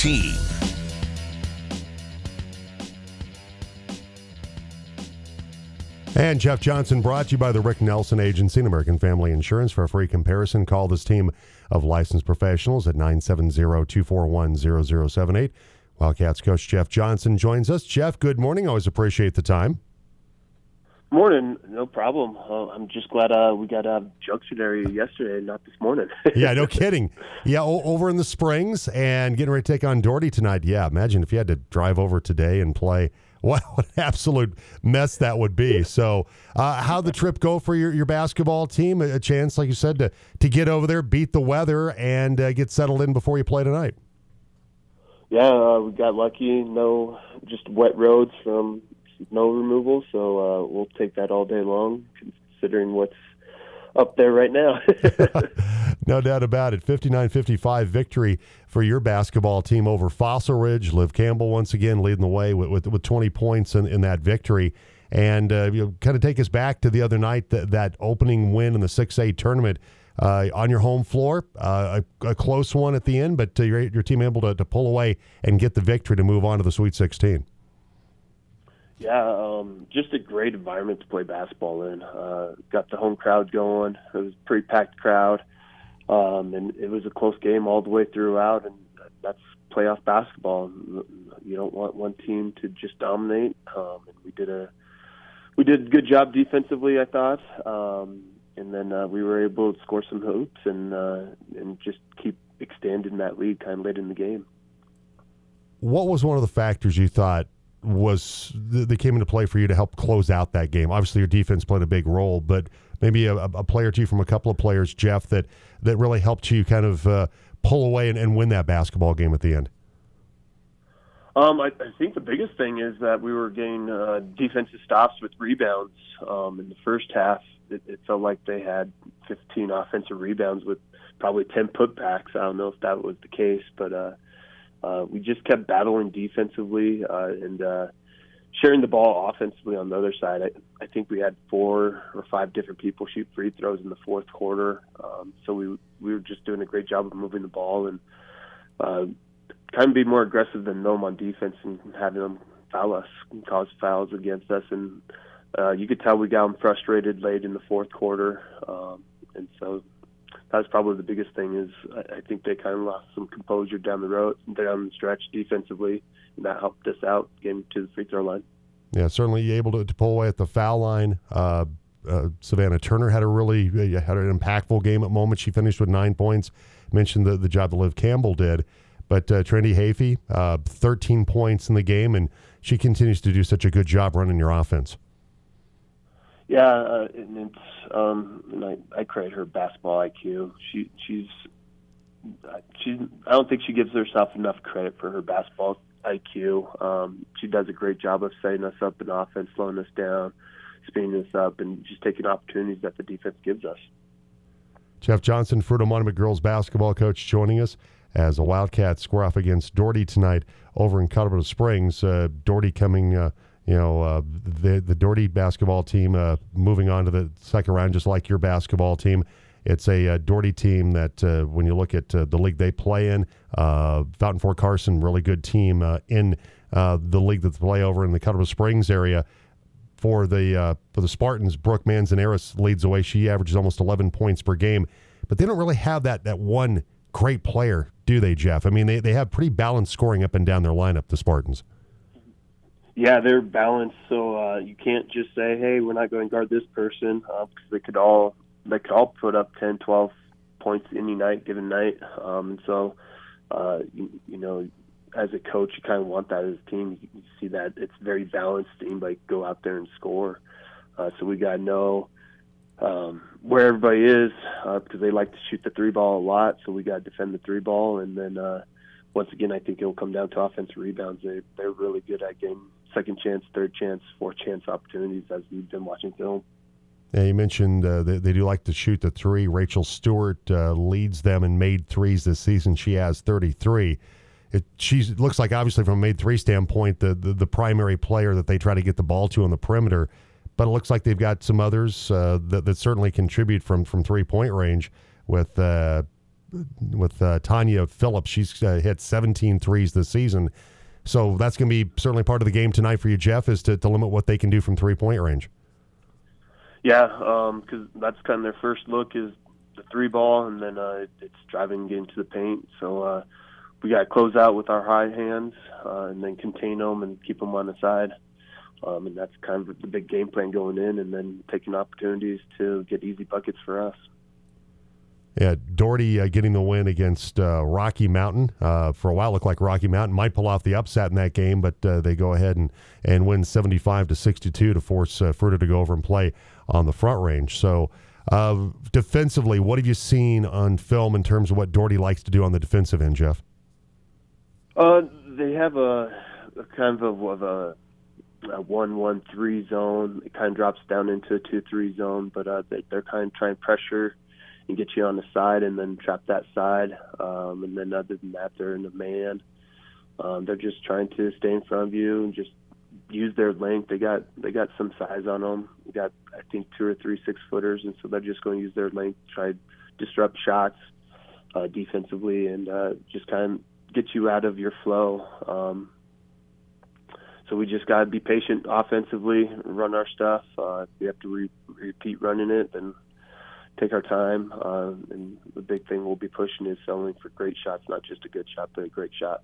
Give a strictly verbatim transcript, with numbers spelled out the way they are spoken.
sixteen. And Jeff Johnson brought to you by the Rick Nelson Agency and American Family Insurance. For a free comparison, call this team of licensed professionals at nine seven zero, two four one, zero zero seven eight. Wildcats coach Jeff Johnson joins us. Jeff, good morning. Always appreciate the time. Morning. No problem. Uh, I'm just glad uh, we got a junction area yesterday, not this morning. Yeah, no kidding. Yeah, o- over in the Springs and getting ready to take on Doherty tonight. Yeah, imagine if you had to drive over today and play. What an absolute mess that would be. So uh, how'd the trip go for your, your basketball team? A chance, like you said, to, to get over there, beat the weather, and uh, get settled in before you play tonight. Yeah, uh, we got lucky. No, just wet roads from snow removal, so uh, we'll take that all day long, considering what's up there right now. No doubt about it. fifty-nine fifty-five victory for your basketball team over Fossil Ridge. Liv Campbell once again leading the way with with, with twenty points in, in that victory. And uh, you know, kind of take us back to the other night, that, that opening win in the six A tournament uh, on your home floor. Uh, a, a close one at the end, but uh, your, your team able to, to pull away and get the victory to move on to the Sweet sixteen. Yeah, um, just a great environment to play basketball in. Uh, got the home crowd going. It was a pretty packed crowd. Um, and it was a close game all the way throughout, and that's playoff basketball. You don't want one team to just dominate. Um, and we did a we did a good job defensively, I thought. Um, and then uh, we were able to score some hoops and uh, and just keep extending that lead kind of late in the game. What was one of the factors you thought was that came into play for you to help close out that game? Obviously, your defense played a big role, but maybe a, a player or two from a couple of players, Jeff, that, that really helped you kind of uh, pull away and, and win that basketball game at the end. Um, I, I think the biggest thing is that we were getting uh, defensive stops with rebounds. Um, in the first half, it, it felt like they had fifteen offensive rebounds with probably ten putbacks. I don't know if that was the case, but uh, Uh, we just kept battling defensively uh, and uh, sharing the ball offensively on the other side. I, I think we had four or five different people shoot free throws in the fourth quarter. Um, so we we were just doing a great job of moving the ball and uh, kind of be more aggressive than them on defense and having them foul us and cause fouls against us. And uh, you could tell we got them frustrated late in the fourth quarter. Um, and so that's probably the biggest thing is I think they kind of lost some composure down the road, down the stretch defensively, and that helped us out getting to the free throw line. Yeah, certainly able to, to pull away at the foul line. Uh, uh, Savannah Turner had a really uh, had an impactful game at moments. She finished with nine points. Mentioned the, the job that Liv Campbell did. But uh, Trendy Hafey, uh, thirteen points in the game, and she continues to do such a good job running your offense. Yeah, uh, and it's um, and I, I credit her basketball I Q. She she's she's I don't think she gives herself enough credit for her basketball I Q. Um, she does a great job of setting us up in offense, slowing us down, speeding us up, and just taking opportunities that the defense gives us. Jeff Johnson, Fruita Monument girls basketball coach, joining us as the Wildcats square off against Doherty tonight over in Cordera Springs. Uh, Doherty coming. Uh, You know, uh, the the Doherty basketball team uh, moving on to the second round, just like your basketball team. It's a uh, Doherty team that uh, when you look at uh, the league they play in, uh, Fountain Fort Carson, really good team uh, in uh, the league that they play over in the Cordera Springs area. For the uh, for the Spartans, Brooke Manzanaris leads the way. She averages almost eleven points per game. But they don't really have that that one great player, do they, Jeff? I mean, they, they have pretty balanced scoring up and down their lineup, the Spartans. Yeah, they're balanced, so uh, you can't just say, hey, we're not going to guard this person, because uh, they could all they could all put up ten, twelve points any night, given night. Um, and so, uh, you, you know, as a coach, you kind of want that as a team. You, you see that it's very balanced. Anybody can go out there and score. Uh, so we got to know um, where everybody is, uh, because they like to shoot the three ball a lot, so we got to defend the three ball. And then, uh, once again, I think it will come down to offensive rebounds. They, they're really good at getting second chance, third chance, fourth chance opportunities as we've been watching film. Yeah, you mentioned uh, they, they do like to shoot the three. Rachel Stewart uh, leads them in made threes this season. She has thirty-three. It she's, it looks like, obviously, from a made three standpoint, the, the, the primary player that they try to get the ball to on the perimeter. But it looks like they've got some others uh, that, that certainly contribute from, from three-point range with uh, with uh, Tanya Phillips. She's uh, hit seventeen threes this season. So that's going to be certainly part of the game tonight for you, Jeff, is to, to limit what they can do from three-point range. Yeah, because um, that's kind of their first look is the three ball, and then uh, it's driving into the paint. So uh, we got to close out with our high hands uh, and then contain them and keep them on the side. Um, and that's kind of the big game plan going in, and then taking opportunities to get easy buckets for us. Yeah, Doherty uh, getting the win against uh, Rocky Mountain. Uh, for a while, it looked like Rocky Mountain might pull off the upset in that game, but uh, they go ahead and, and win seventy-five to sixty-two to force uh, Fruita to go over and play on the front range. So uh, defensively, what have you seen on film in terms of what Doherty likes to do on the defensive end, Jeff? Uh, they have a, a kind of a, a a one one three zone. It kind of drops down into a two three zone, but uh, they, they're kind of trying to pressure and get you on the side and then trap that side. Um, and then other than that, they're in the man. Um, they're just trying to stay in front of you and just use their length. They got they got some size on them. They got, I think, two or three six-footers, and so they're just going to use their length, try to disrupt shots uh, defensively and uh, just kind of get you out of your flow. Um, so we just got to be patient offensively, run our stuff. Uh, if we have to re- repeat running it, then take our time, uh, and the big thing we'll be pushing is selling for great shots, not just a good shot, but a great shot.